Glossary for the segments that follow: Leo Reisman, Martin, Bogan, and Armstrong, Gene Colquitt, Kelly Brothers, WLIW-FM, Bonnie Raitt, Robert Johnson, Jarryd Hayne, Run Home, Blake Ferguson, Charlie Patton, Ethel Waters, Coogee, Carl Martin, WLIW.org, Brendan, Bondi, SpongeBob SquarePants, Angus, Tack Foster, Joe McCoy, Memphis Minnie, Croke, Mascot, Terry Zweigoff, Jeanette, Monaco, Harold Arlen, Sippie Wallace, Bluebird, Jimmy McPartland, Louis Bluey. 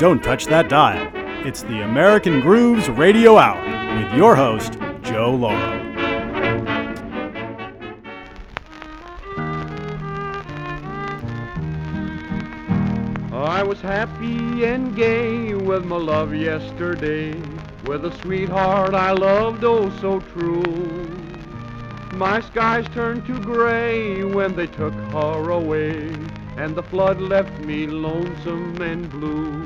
Don't touch that dial. It's the American Grooves Radio Hour with your host, Joe Long. I was happy and gay with my love yesterday, with a sweetheart I loved oh so true. My skies turned to gray when they took her away, and the flood left me lonesome and blue.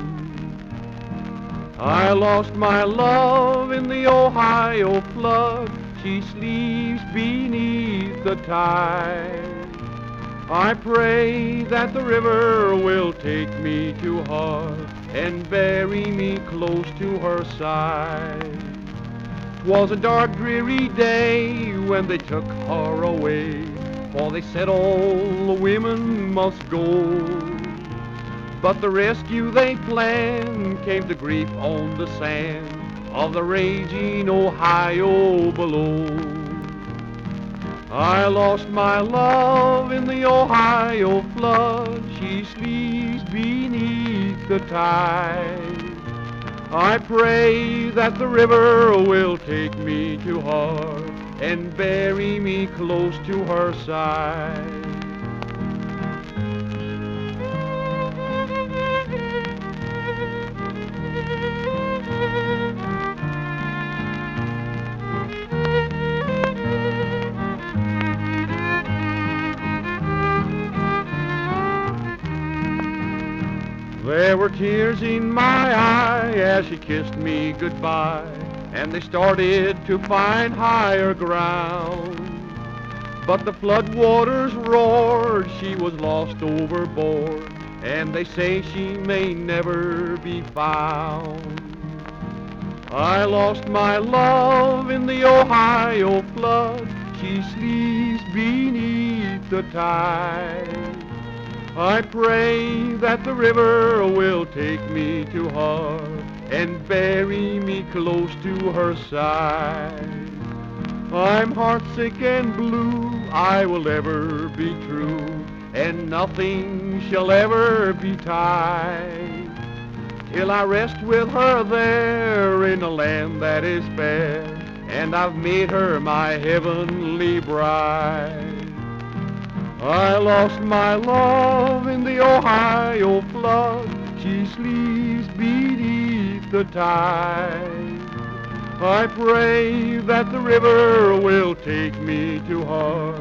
I lost my love in the Ohio flood, she sleeps beneath the tide. I pray that the river will take me to her and bury me close to her side. 'Twas a dark, dreary day when they took her away, for they said all the women must go. But the rescue they planned came to grief on the sand of the raging Ohio below. I lost my love in the Ohio flood, she sleeps beneath the tide. I pray that the river will take me to her and bury me close to her side. There were tears in my eye as she kissed me goodbye, and they started to find higher ground. But the flood waters roared, she was lost overboard, and they say she may never be found. I lost my love in the Ohio flood, she sleeps beneath the tide. I pray that the river will take me to her and bury me close to her side. I'm heartsick and blue, I will ever be true, and nothing shall ever be tied. Till I rest with her there in a land that is fair, and I've made her my heavenly bride. I lost my love in the Ohio flood, she sleeps beneath the tide. I pray that the river will take me to her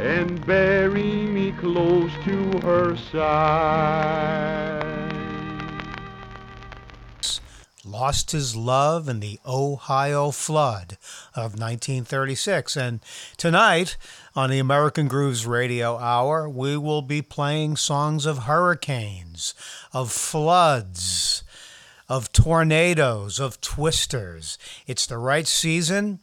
and bury me close to her side. Lost his love in the Ohio flood of 1936, and tonight on the American Grooves Radio Hour, we will be playing songs of hurricanes, of floods, of tornadoes, of twisters. It's the right season,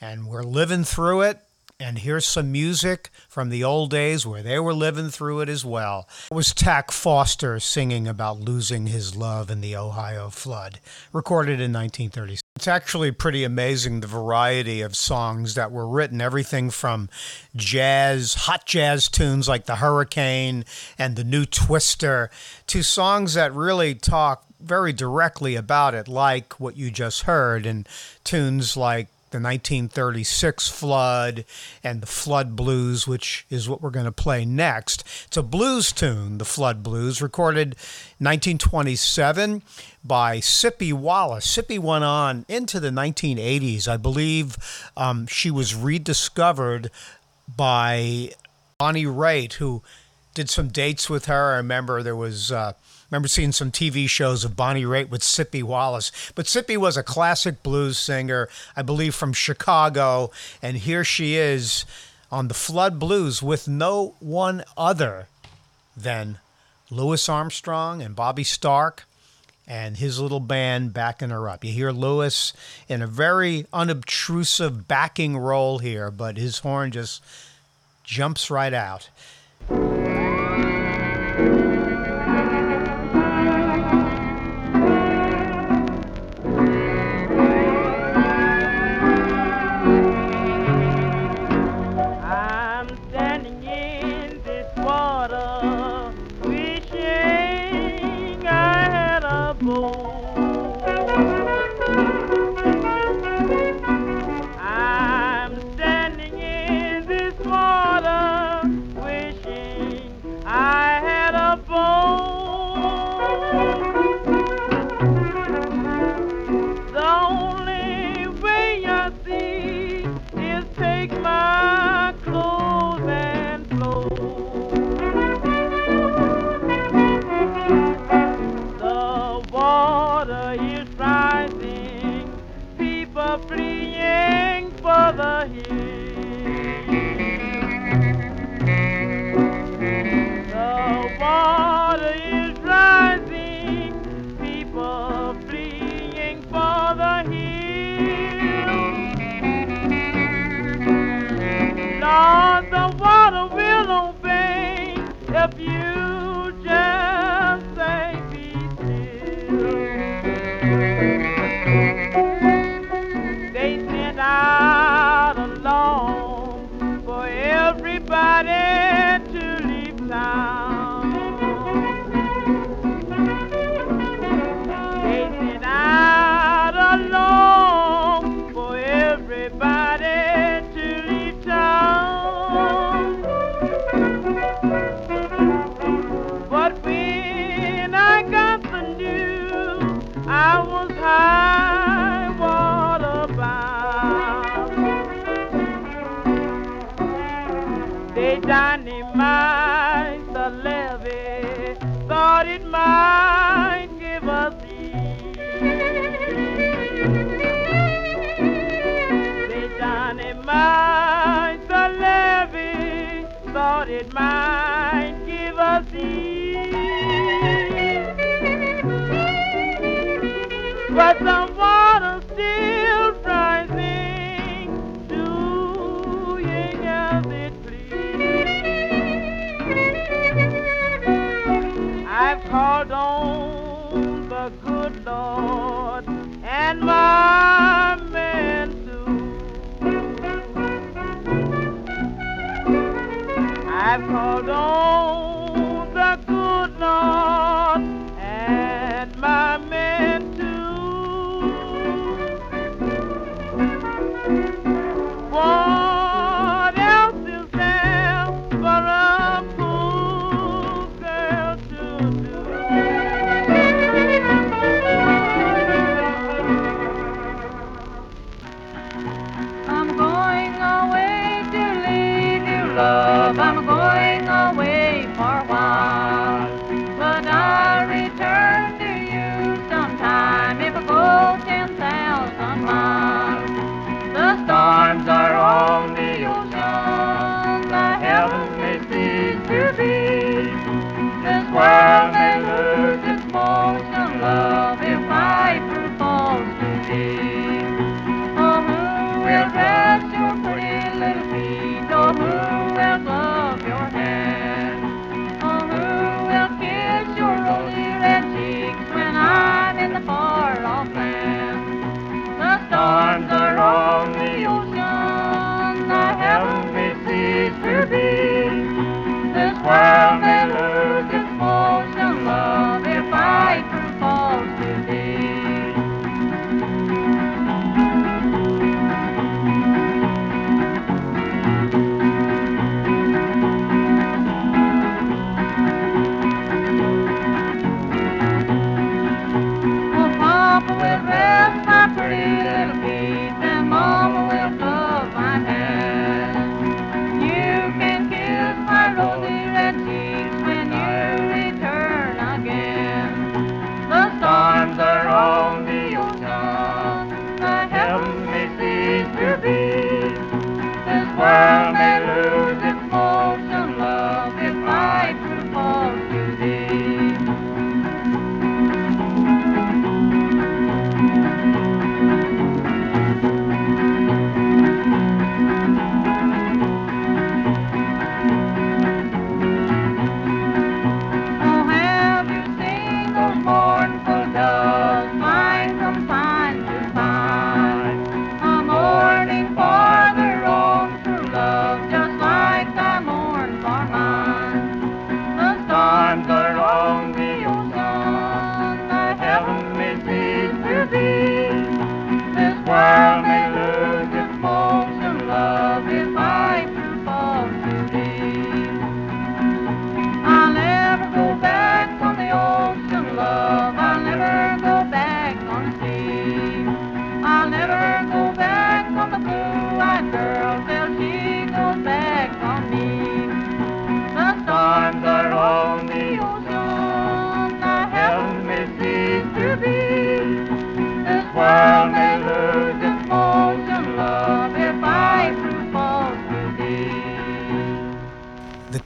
and we're living through it. And here's some music from the old days where they were living through it as well. It was Tack Foster singing about losing his love in the Ohio flood, recorded in 1936. It's actually pretty amazing the variety of songs that were written, everything from jazz, hot jazz tunes like The Hurricane and The New Twister, to songs that really talk very directly about it, like what you just heard, and tunes like the 1936 flood and the flood blues, which is what we're going to play next. It's a blues tune, the flood blues, recorded 1927 by Sippie Wallace. Sippie went on into the 1980s. I believe she was rediscovered by Bonnie Raitt, who did some dates with her. I remember there was... remember seeing some TV shows of Bonnie Raitt with Sippie Wallace. But Sippie was a classic blues singer, I believe from Chicago. And here she is on the Flood Blues with no one other than Louis Armstrong and Bobby Stark and his little band backing her up. You hear Louis in a very unobtrusive backing role here, but his horn just jumps right out. No.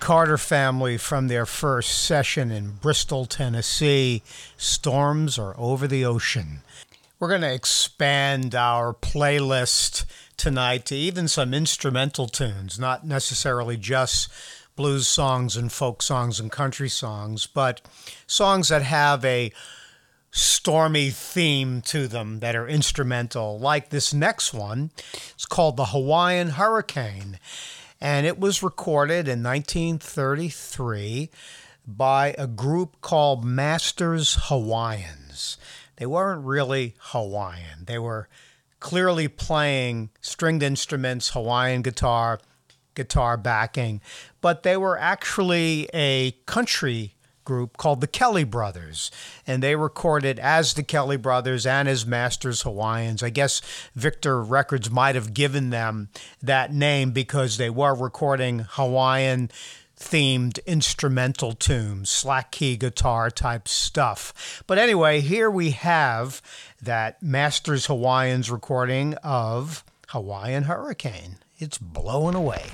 Carter Family from their first session in Bristol, Tennessee, Storms Are Over the Ocean. We're going to expand our playlist tonight to even some instrumental tunes, not necessarily just blues songs and folk songs and country songs, but songs that have a stormy theme to them that are instrumental, like this next one. It's called The Hawaiian Hurricane, and it was recorded in 1933 by a group called Masters Hawaiians. They weren't really Hawaiian. They were clearly playing stringed instruments, Hawaiian guitar, guitar backing, but they were actually a country group called the Kelly Brothers, and they recorded as the Kelly Brothers and as Masters Hawaiians. I guess Victor Records might have given them that name because they were recording Hawaiian-themed instrumental tunes, slack key guitar type stuff. But anyway, here we have that Masters Hawaiians recording of Hawaiian Hurricane. It's blowing away.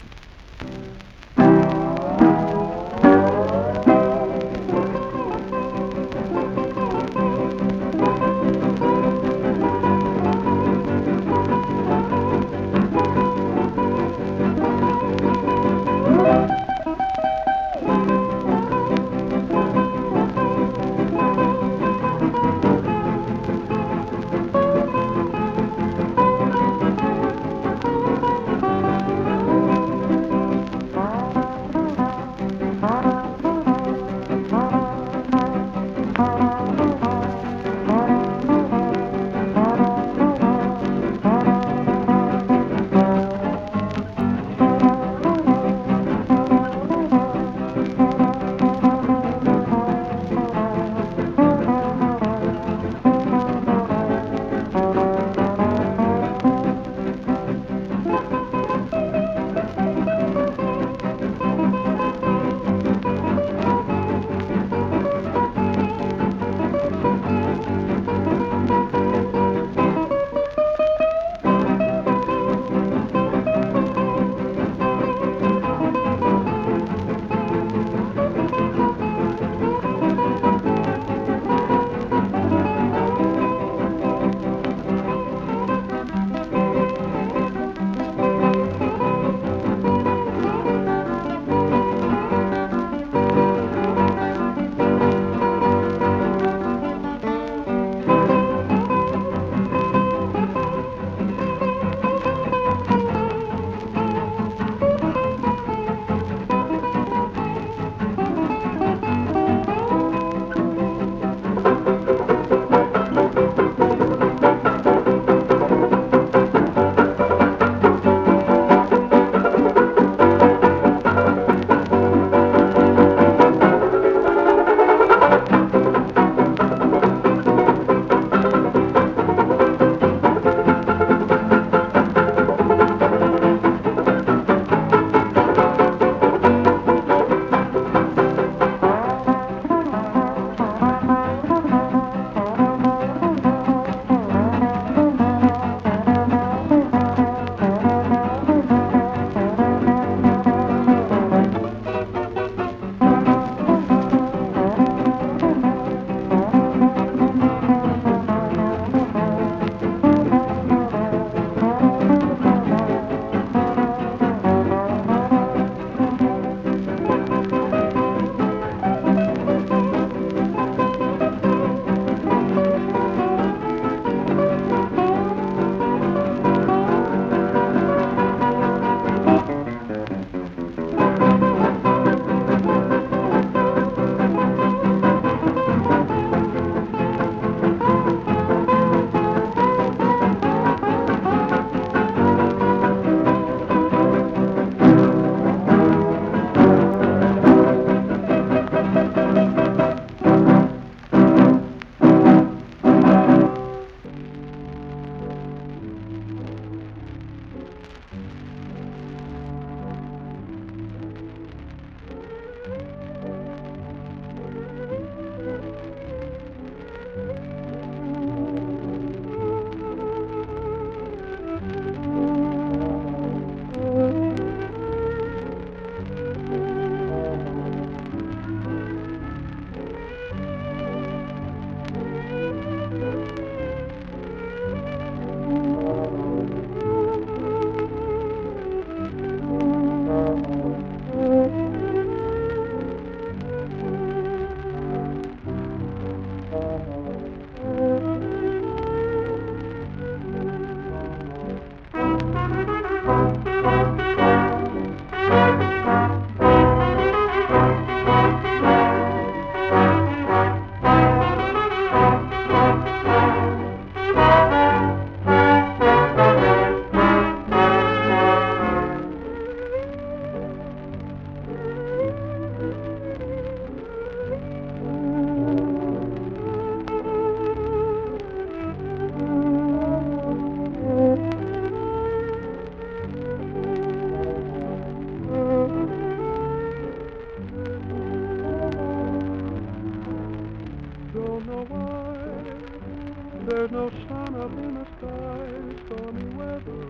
up in the sky, stormy weather,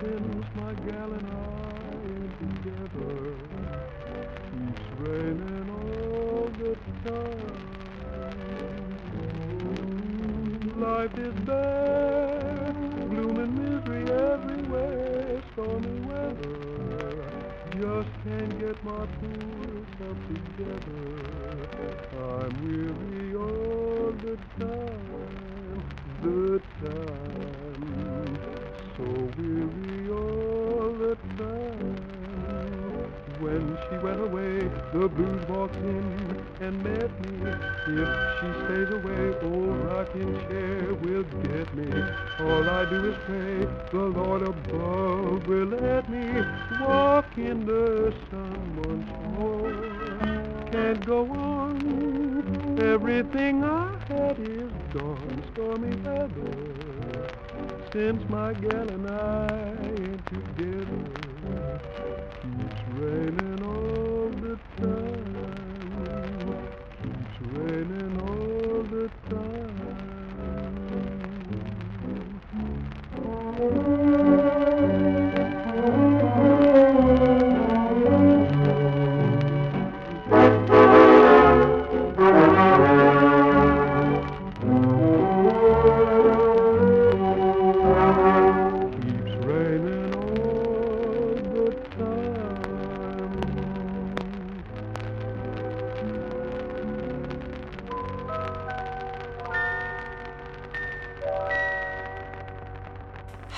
pins my gal and I together, keeps raining all the time. Oh, life is bare, gloom and misery everywhere, stormy weather, just can't get my poor self together. I'm weary all the time, the time, so weary all the time. When she went away, the blues walked in and met me. If she stays away, old rocking chair will get me. All I do is pray the Lord above will let me walk in the sun once more. Can't go on, everything I had is gone. Stormy weather, since my gal and I ain't together. Keeps raining all the time, keeps raining all the time, keeps raining all the time.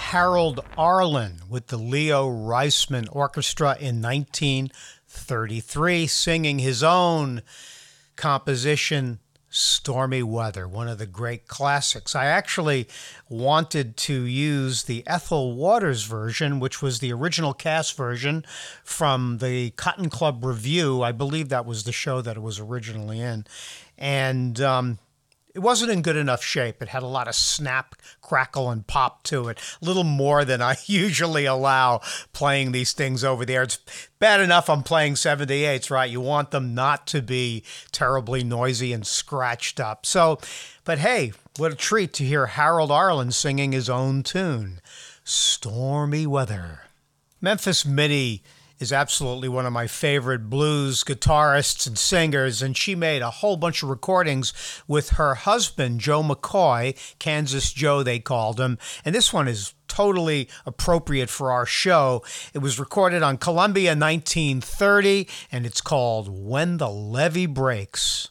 Harold Arlen with the Leo Reisman Orchestra in 1933, singing his own composition, Stormy Weather, one of the great classics. I actually wanted to use the Ethel Waters version, which was the original cast version from the Cotton Club Revue. I believe that was the show that it was originally in. And it wasn't in good enough shape. It had a lot of snap, crackle, and pop to it. A little more than I usually allow playing these things over the air. It's bad enough I'm playing 78s, right? You want them not to be terribly noisy and scratched up. So, but hey, what a treat to hear Harold Arlen singing his own tune, Stormy Weather. Memphis Minnie is absolutely one of my favorite blues guitarists and singers, and she made a whole bunch of recordings with her husband, Joe McCoy, Kansas Joe they called him, and this one is totally appropriate for our show. It was recorded on Columbia 1930, and it's called When the Levee Breaks.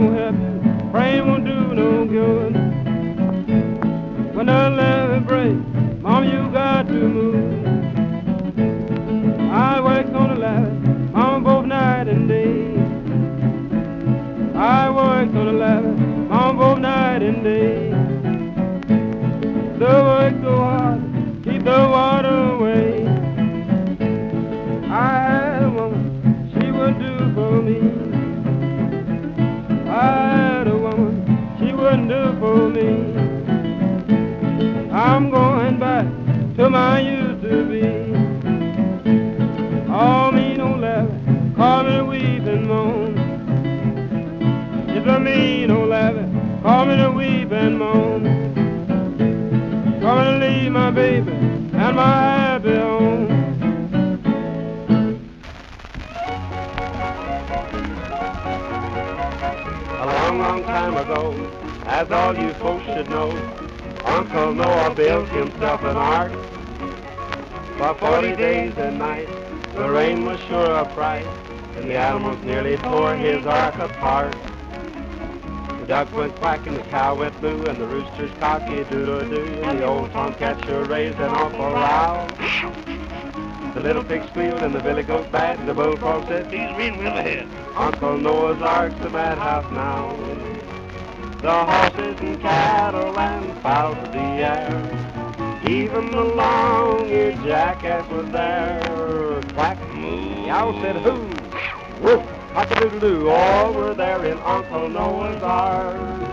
won't help you. Praying won't do no good. When the levee breaks, Mama, you got to move. I worked on the levee, Mama, both night and day. I worked on the levee, Mama, both night and day. The work so hard, keep the water away. I had a woman, she would do for me. I had a woman, she wouldn't do for me. I'm going back to my used to be. All me no levee, call me to weep and moan. It's a me no levee, call me to weep and moan. I'm gonna leave my baby and my happy home. A long, long time ago, as all you folks should know, Uncle Noah built himself an ark. For 40 days and nights, the rain was sure a fright, and the animals nearly tore his ark apart. The duck went quacking, the cow went blue, and the rooster's cocky doodle-doo. And the old tomcat sure raised an awful row. The little pig squealed, and the billy goat bad, and the bullfrog said, "He's real well ahead." Uncle Noah's ark's a madhouse now. The horses and cattle and fowls of the air, even the long-eared jackass was there. Quack, moo, yow, said who, woof, cock-a-doodle-doo, all were there in Uncle Noah's Ark.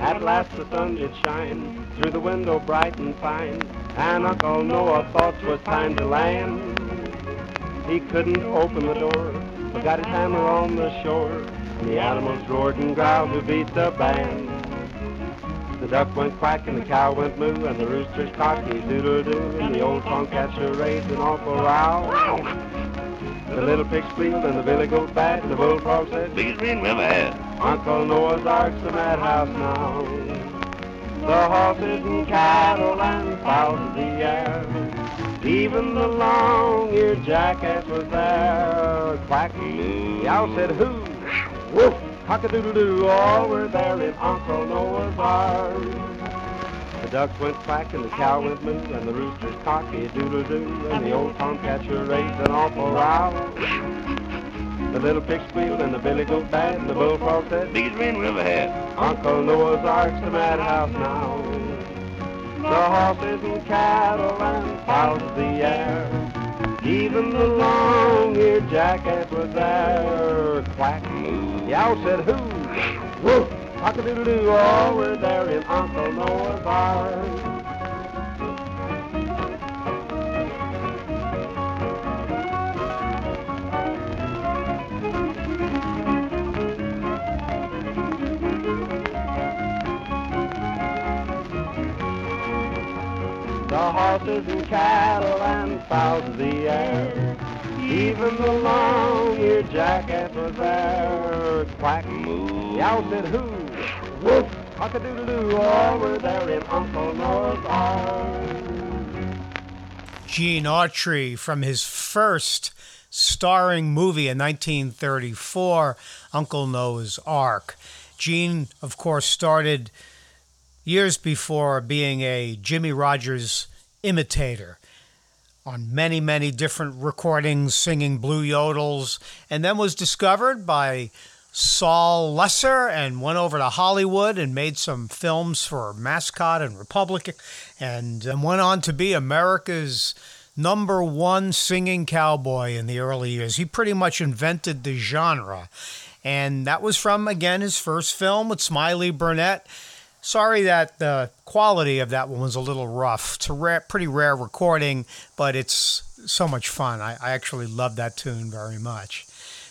At last the sun did shine through the window bright and fine, and Uncle Noah thought 'twas time to land. He couldn't open the door, but got his hammer on the shore. The animals roared and growled to beat the band. The duck went quack and the cow went moo, and the rooster's cocky doodle-doo, and the old tomcat sure raised an awful row. The little pig squealed and the billy goat bad, and the bullfrog said, "Bees ring well ahead." Uncle Noah's ark's a madhouse now. The horses and cattle and fowls of the air, even the long-eared jackass was there. Quacky, yow, said who, woof, cock-a-doodle-doo, all were there in Uncle Noah's ark. The duck went quack and the cow went moo, and the rooster's cocky-doodle-doo, and the old tomcat sure raised an awful row. The little pig squealed and the billy goat bad, and the bullfrog said, "Bees ran river ahead." Uncle Noah's ark's a madhouse now. The horses and cattle and fowls of the air, even the long-eared jackass was there. Quack, moo, yow, said who, woof, cock-a-doodle-doo, all were there in Uncle Noah's ark. The horses and cattle and fowls of the air, even the long-eared jackass was there. Quack, moo, yow, said who, woof, cock-a-doodle-doo, all were there in Uncle Noah's ark. Gene Autry, from his first starring movie in 1934, Uncle Noah's Ark. Gene, of course, started years before being a Jimmy Rogers imitator on many, many different recordings, singing blue yodels, and then was discovered by Saul Lesser and went over to Hollywood and made some films for Mascot and Republic, and went on to be America's #1 singing cowboy in the early years. He pretty much invented the genre, and that was from, again, his first film with Smiley Burnett. Sorry that the quality of that one was a little rough. It's a rare, pretty rare recording, but it's so much fun. I actually love that tune very much.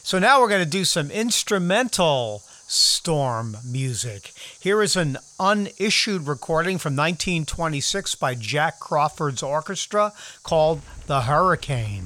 So now we're going to do some instrumental storm music. Here is an unissued recording from 1926 by Jack Crawford's orchestra called The Hurricane.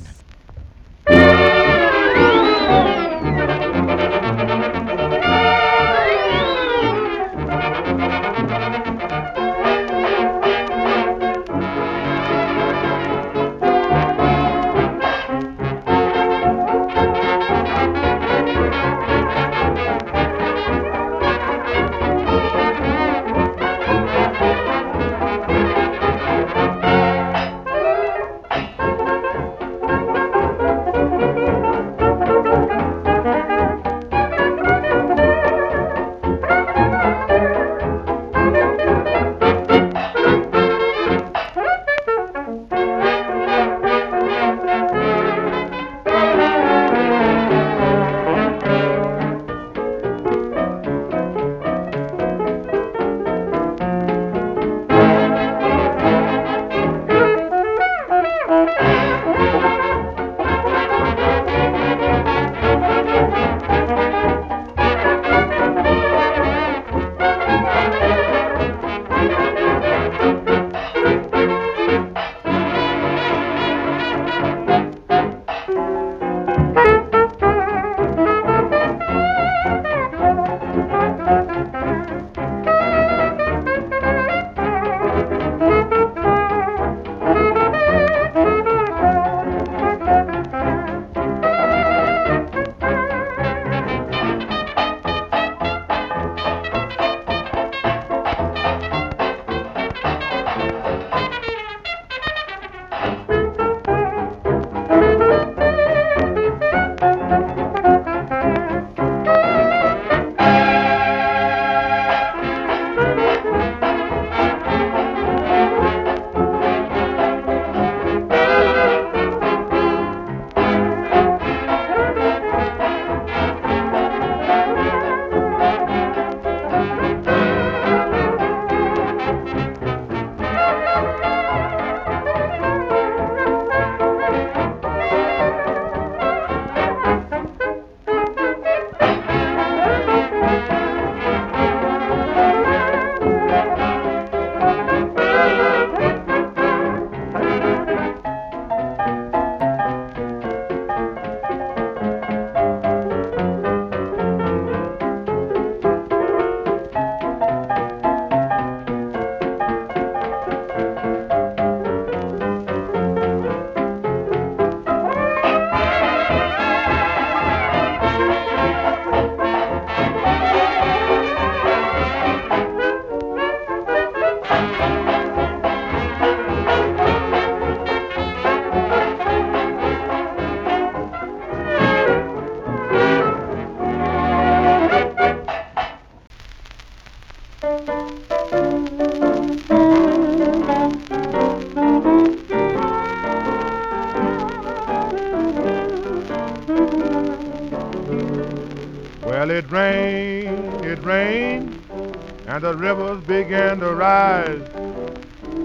The rivers began to rise,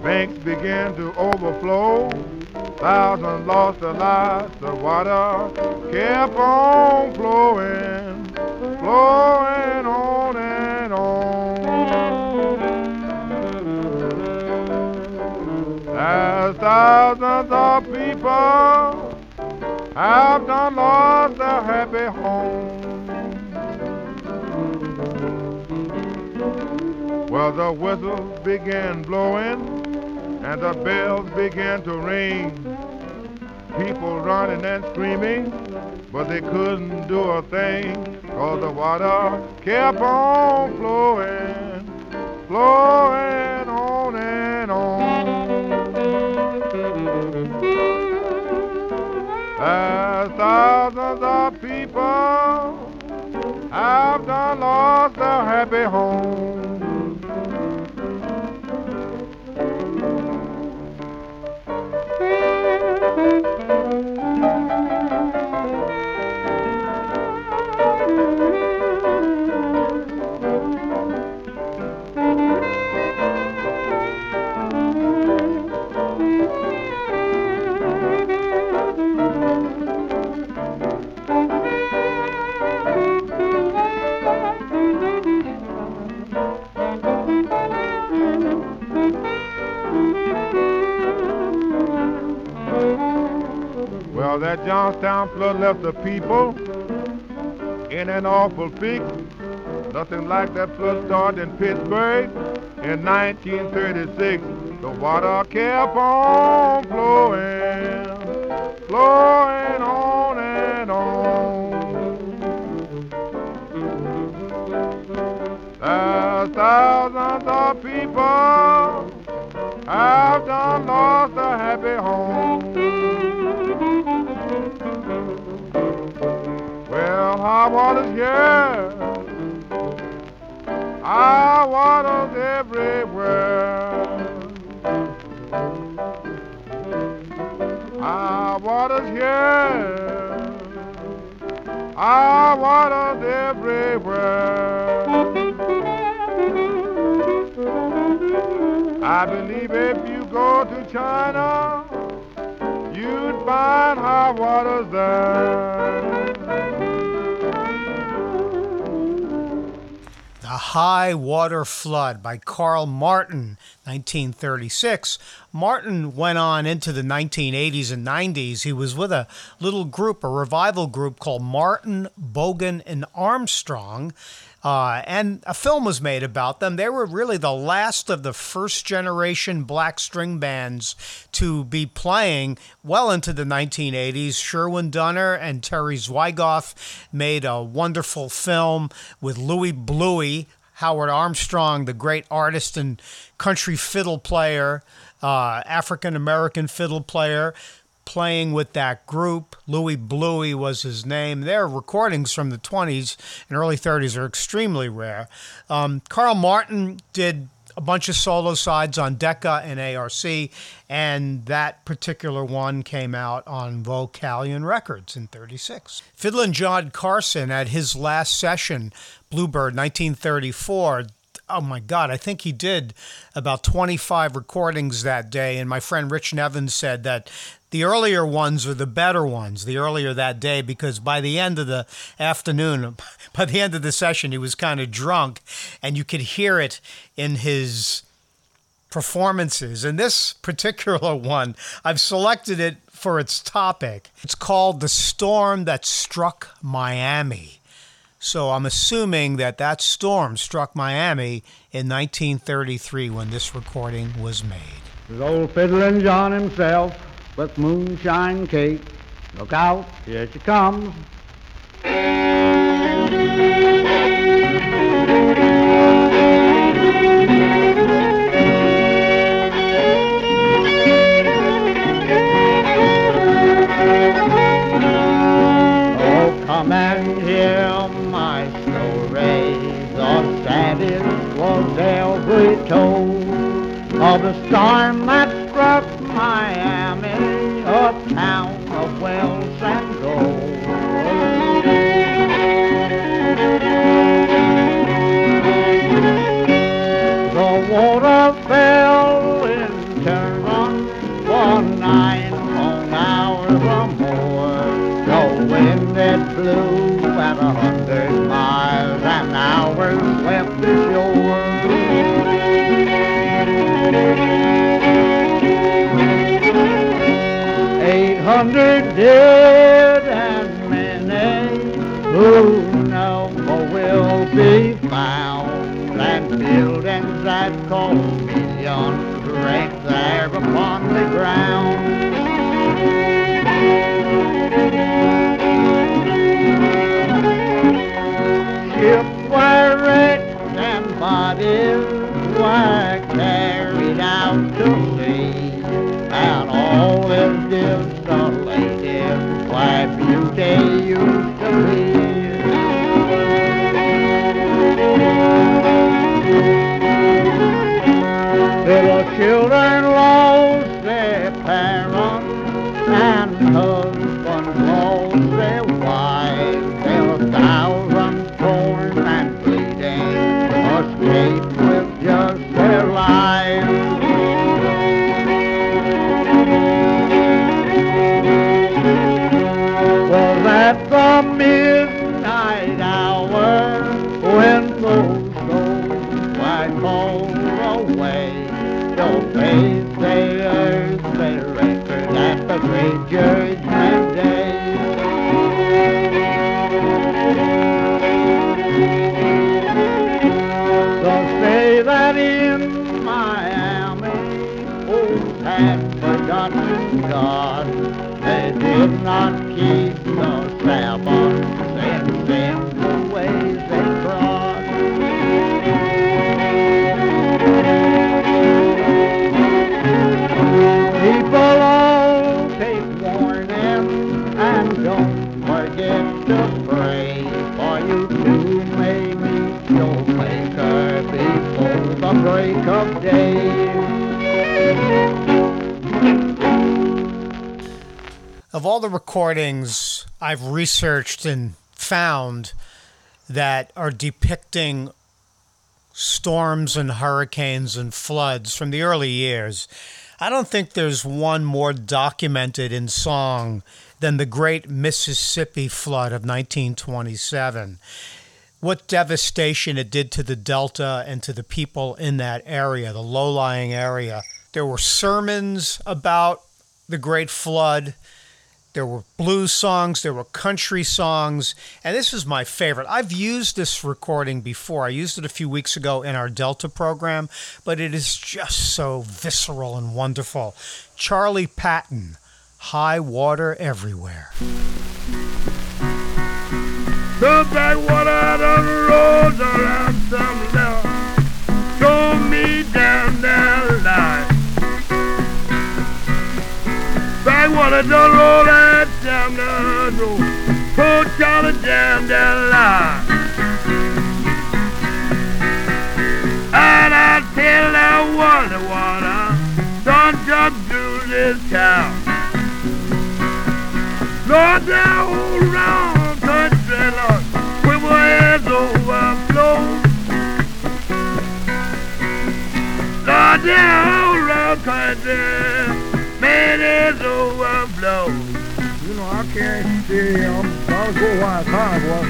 banks began to overflow, thousands lost their lives, the water kept on flowing, flowing on and on. As thousands of people have done lost their happy home. Well, the whistles began blowing, and the bells began to ring. People running and screaming, but they couldn't do a thing, 'cause the water kept on flowing, flowing on and on. As thousands of people have done lost their happy home. that Johnstown flood left the people in an awful fix. Nothing like that flood started in Pittsburgh in 1936. The water kept on flowing, flowing on and on. There's thousands of people have done lost a happy home. Well, high water's here. High water's everywhere. High water's here. High water's everywhere. I believe if you go to China, you'd find high water's there. The High Water Flood by Carl Martin, 1936. Martin went on into the 1980s and 90s. He was with a little group, a revival group called Martin, Bogan, and Armstrong. And a film was made about them. They were really the last of the first-generation black string bands to be playing well into the 1980s. Sherwin Dunner and Terry Zweigoff made a wonderful film with Louis Bluey, Howard Armstrong, the great artist and country fiddle player, African-American fiddle player, playing with that group. Louis Bluey was his name. Their recordings from the 20s and early 30s are extremely rare. Carl Martin did a bunch of solo sides on Decca and ARC, and that particular one came out on Vocalion Records in 36. Fiddlin' John Carson at his last session, Bluebird 1934, oh my God, I think he did about 25 recordings that day. And my friend Rich Nevins said that the earlier ones were the better ones, the earlier that day, because by the end of the afternoon, by the end of the session, he was kind of drunk and you could hear it in his performances. And this particular one, I've selected it for its topic. It's called The Storm That Struck Miami. So I'm assuming that that storm struck Miami in 1933 when this recording was made. There's old Fiddlin' John himself with moonshine cake. Look out, here she comes. Oh, come and hear my stories of saddest was every told of the storm that struck Miami, a town of wealth and gold. The water fell in Tehran for 9 long hours or more. The wind that blew at 100 miles an hour left the shore. $800 dead and many who no more will be found, and buildings that cost millions wrecked there upon the ground. Ships were wrecked and bodies were carried out to sea, and all is desolated where beauty used to be. Little children lost their parents, and husbands lost their wives. There were thousands torn and bleeding, escaped with just their not keep the Sabbath, and them the ways they brought. People all take warning and don't forget to pray, for you too may meet your Maker before the break of day. Of all the recordings I've researched and found that are depicting storms and hurricanes and floods from the early years, I don't think there's one more documented in song than the Great Mississippi Flood of 1927. What devastation it did to the Delta and to the people in that area, the low-lying area. There were sermons about the Great Flood. There were blues songs, there were country songs, and this is my favorite. I've used this recording before. I used it a few weeks ago in our Delta program, but it is just so visceral and wonderful. Charlie Patton, High Water Everywhere. The black water done rolls around some down, show me down that line. Black water done rolled right down the road, pulled Charlie down that line. And I tell that water, done jumped through this town. Lord, that whole round country, Lord, with my heads overflow. Lord, that whole round country, man is overflow. You know, I can't see him. I was going where I thought I was.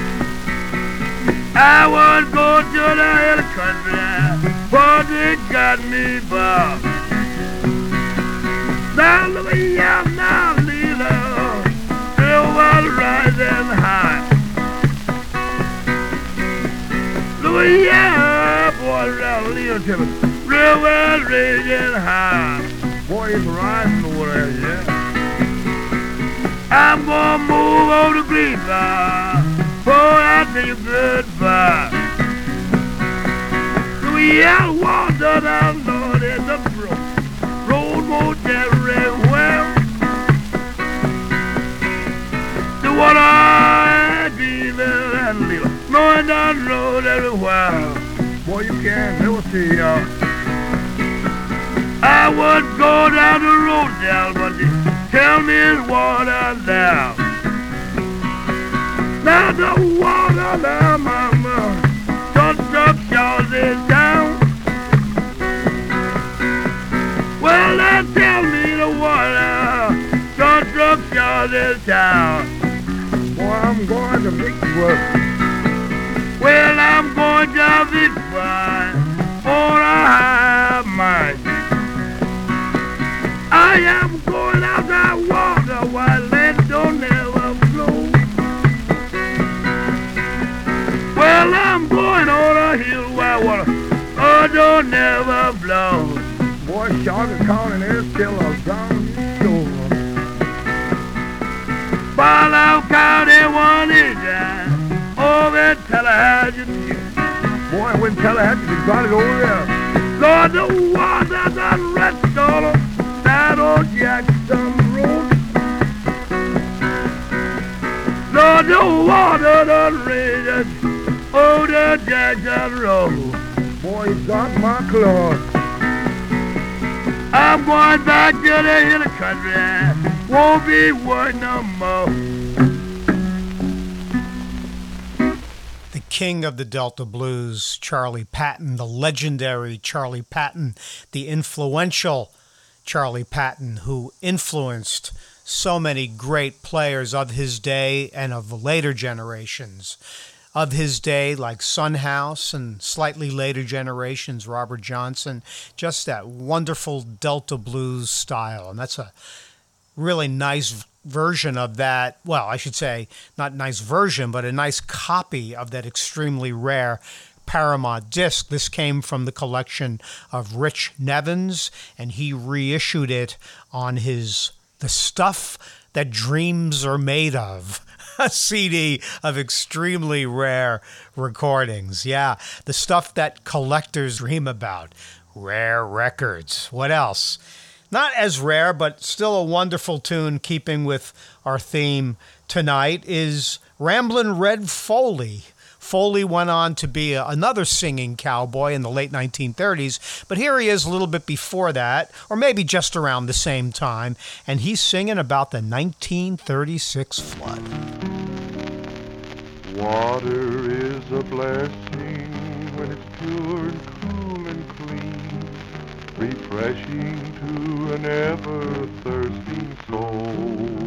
I was going to the hill country, but it got me by. Now look at him now, Lila. The water rising high. Look at him, boy, around Leo Tibbetts. The water raging high. Boy, it's rising over there, yeah. I'm gonna move on to Greenville, boy, I tell you goodbye. We out water down, Lord, there's a brook, road won't everywhere. The water I deal and little, going down the road everywhere. Boy, you can't never see y'all. I would go down the road, down, but you tell me it's water down. Now the water down, mama, don't drop yours is down. Well, now tell me the water, don't drop yours is down. Boy, I'm going to Vicksburg. Well, I'm going to Vicksburg for a high mind. I am going out that water while it don't ever flow. Well, I'm going on a hill where water don't ever blow. Boy, Shawty County, there's still a ground store. Barlow County, one is over Tallahatchie. Boy, when Tallahatchie is got it over there. Lord, the water done rest all over that old Jackson Road. Lord, the water done raging over the Jackson Road. Boy, he's got my clothes. I'm going back to the hill country. Won't be one no more. The king of the Delta blues, Charlie Patton, the legendary Charlie Patton, the influential Charlie Patton, who influenced so many great players of his day and of later generations. Of his day, like Sun House and slightly later generations, Robert Johnson, just that wonderful Delta blues style. And that's a really nice version of that. Well, I should say, not nice version, but a nice copy of that extremely rare Paramount disc. This came from the collection of Rich Nevins, and he reissued it on his The Stuff that dreams are made of. A CD of extremely rare recordings. Yeah, the stuff that collectors dream about. Rare records. What else? Not as rare, but still a wonderful tune, keeping with our theme tonight, is Ramblin' Red Foley. Foley went on to be another singing cowboy in the late 1930s, but here he is a little bit before that, or maybe just around the same time, and he's singing about the 1936 flood. Water is a blessing when it's pure and cool and clean, refreshing to an ever-thirsting soul.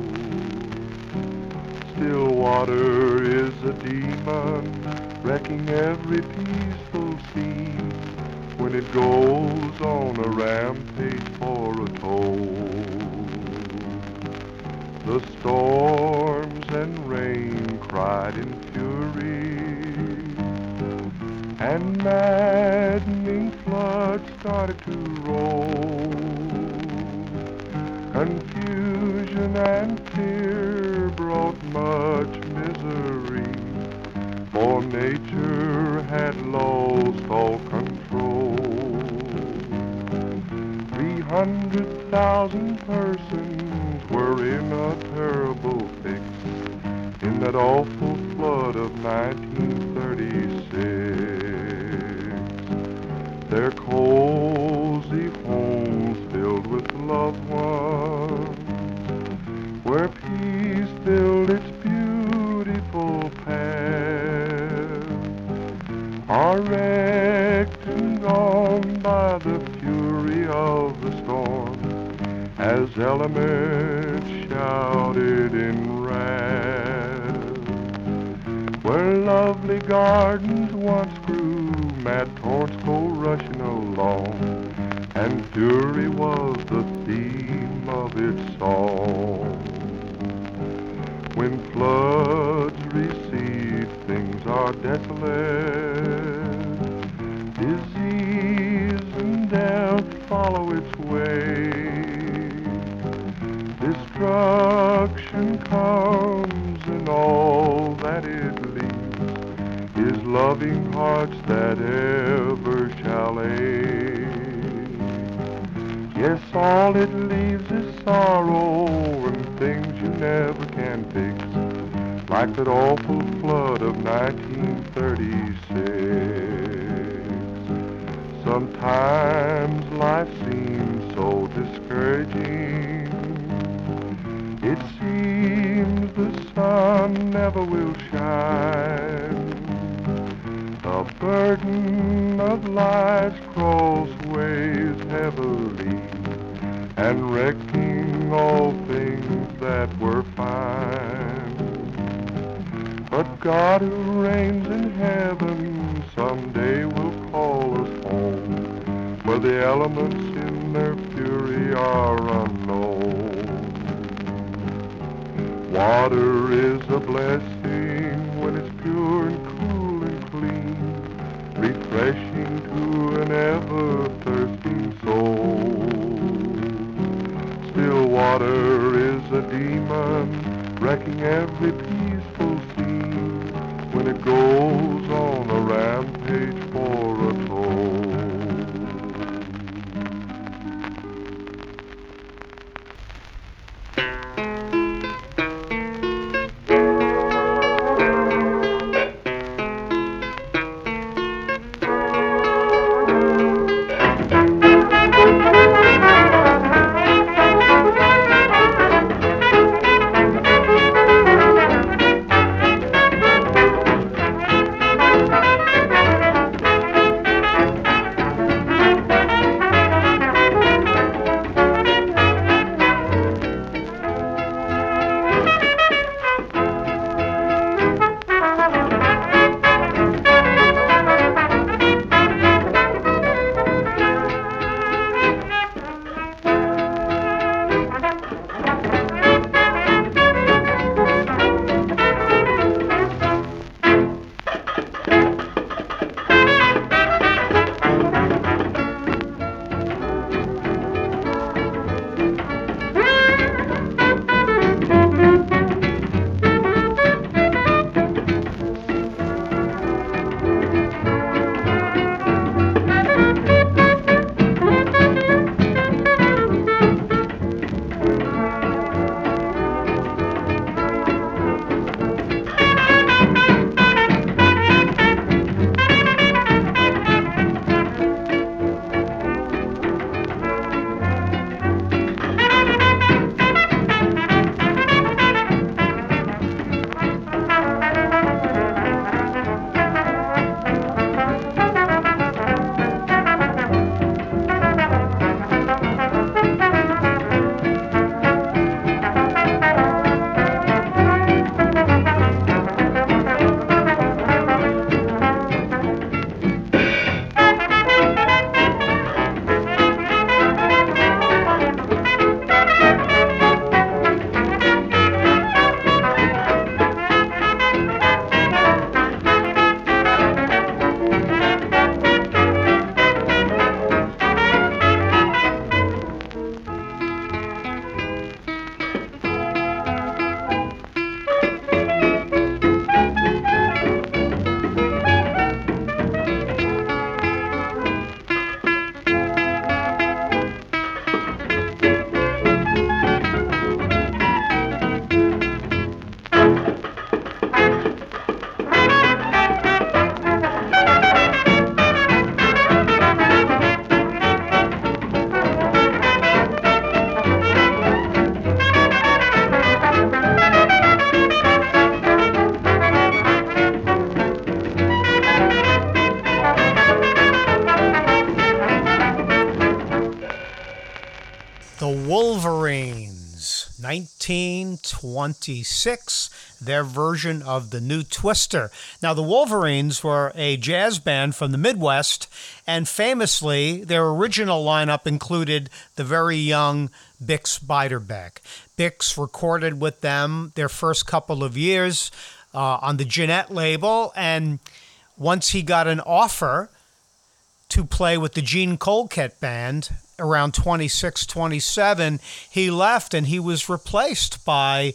Still water is a demon, wrecking every peaceful scene when it goes on a rampage for a toll. The storms and rain cried in fury, and maddening floods started to roll. Confusion and fear brought much misery, for nature had lost all control. 300,000 persons were in a terrible fix in that awful flood of 1936. Their cozy homes filled with loved ones, where peace filled its beautiful path, are wrecked and gone by the fury of the storm, as elements shouted in wrath. Where lovely gardens once grew, mad torrents go rushing along, and fury was the theme of its song. When floods recede, things are desolate, disease and death follow its way. Destruction comes, and all that it leaves is loving hearts that ever shall ache. Yes, all it leaves is sorrow and things you never can fix, like that awful flood of 1936. Sometimes life seems so discouraging, it seems the sun never will shine. The burden of life's cross weighs heavily and wrecking all things that were fine. But God who reigns in heaven someday will call us home, where the elements in their fury are unknown. Water is a blessing when it's pure and cool and clean, refreshing to an ever-thirsting soul. Still water is a demon, wrecking every peaceful scene when it goes on a rampage for a Wolverines, 1926, their version of the New Twister. Now, the Wolverines were a jazz band from the Midwest, and famously, their original lineup included the very young Bix Beiderbecke. Bix recorded with them their first couple of years on the Jeanette label, and once he got an offer to play with the Gene Colquitt band around 26, 27, he left and he was replaced by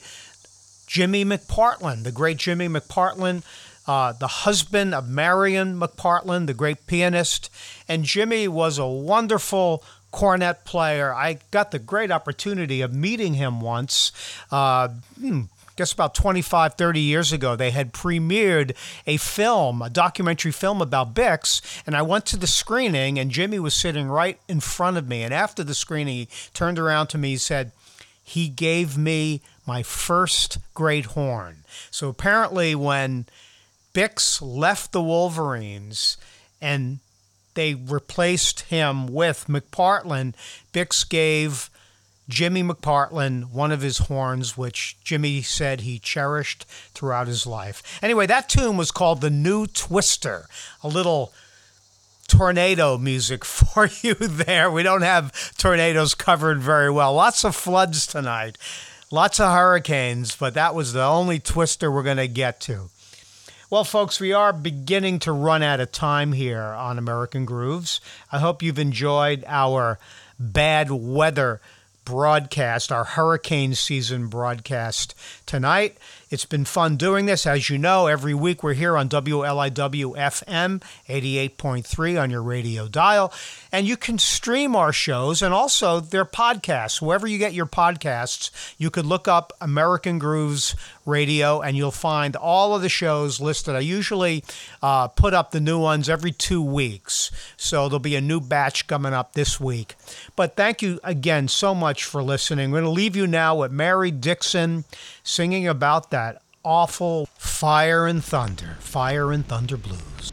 Jimmy McPartland, the great Jimmy McPartland, the husband of Marion McPartland, the great pianist. And Jimmy was a wonderful cornet player. I got the great opportunity of meeting him once. Guess about 25, 30 years ago, they had premiered a film, a documentary film about Bix, and I went to the screening, and Jimmy was sitting right in front of me. And after the screening, he turned around to me, he said, "He gave me my first great horn." So apparently when Bix left the Wolverines and they replaced him with McPartland, Bix gave Jimmy McPartland one of his horns, which Jimmy said he cherished throughout his life. Anyway, that tune was called The New Twister, a little tornado music for you there. We don't have tornadoes covered very well. Lots of floods tonight, lots of hurricanes, but that was the only twister we're going to get to. Well, folks, we are beginning to run out of time here on American Grooves. I hope you've enjoyed our bad weather broadcast, our hurricane season broadcast tonight. It's been fun doing this. As you know, every week we're here on WLIW-FM 88.3 on your radio dial. And you can stream our shows and also their podcasts. Wherever you get your podcasts, you could look up American Grooves Radio and you'll find all of the shows listed. I usually put up the new ones every 2 weeks. So there'll be a new batch coming up this week. But thank you again so much for listening. We're going to leave you now with Mary Dixon singing about that awful Fire and Thunder Blues.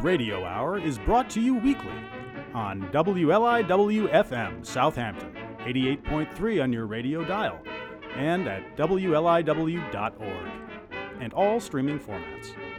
Radio Hour is brought to you weekly on WLIW-FM Southampton, 88.3 on your radio dial, and at WLIW.org, and all streaming formats.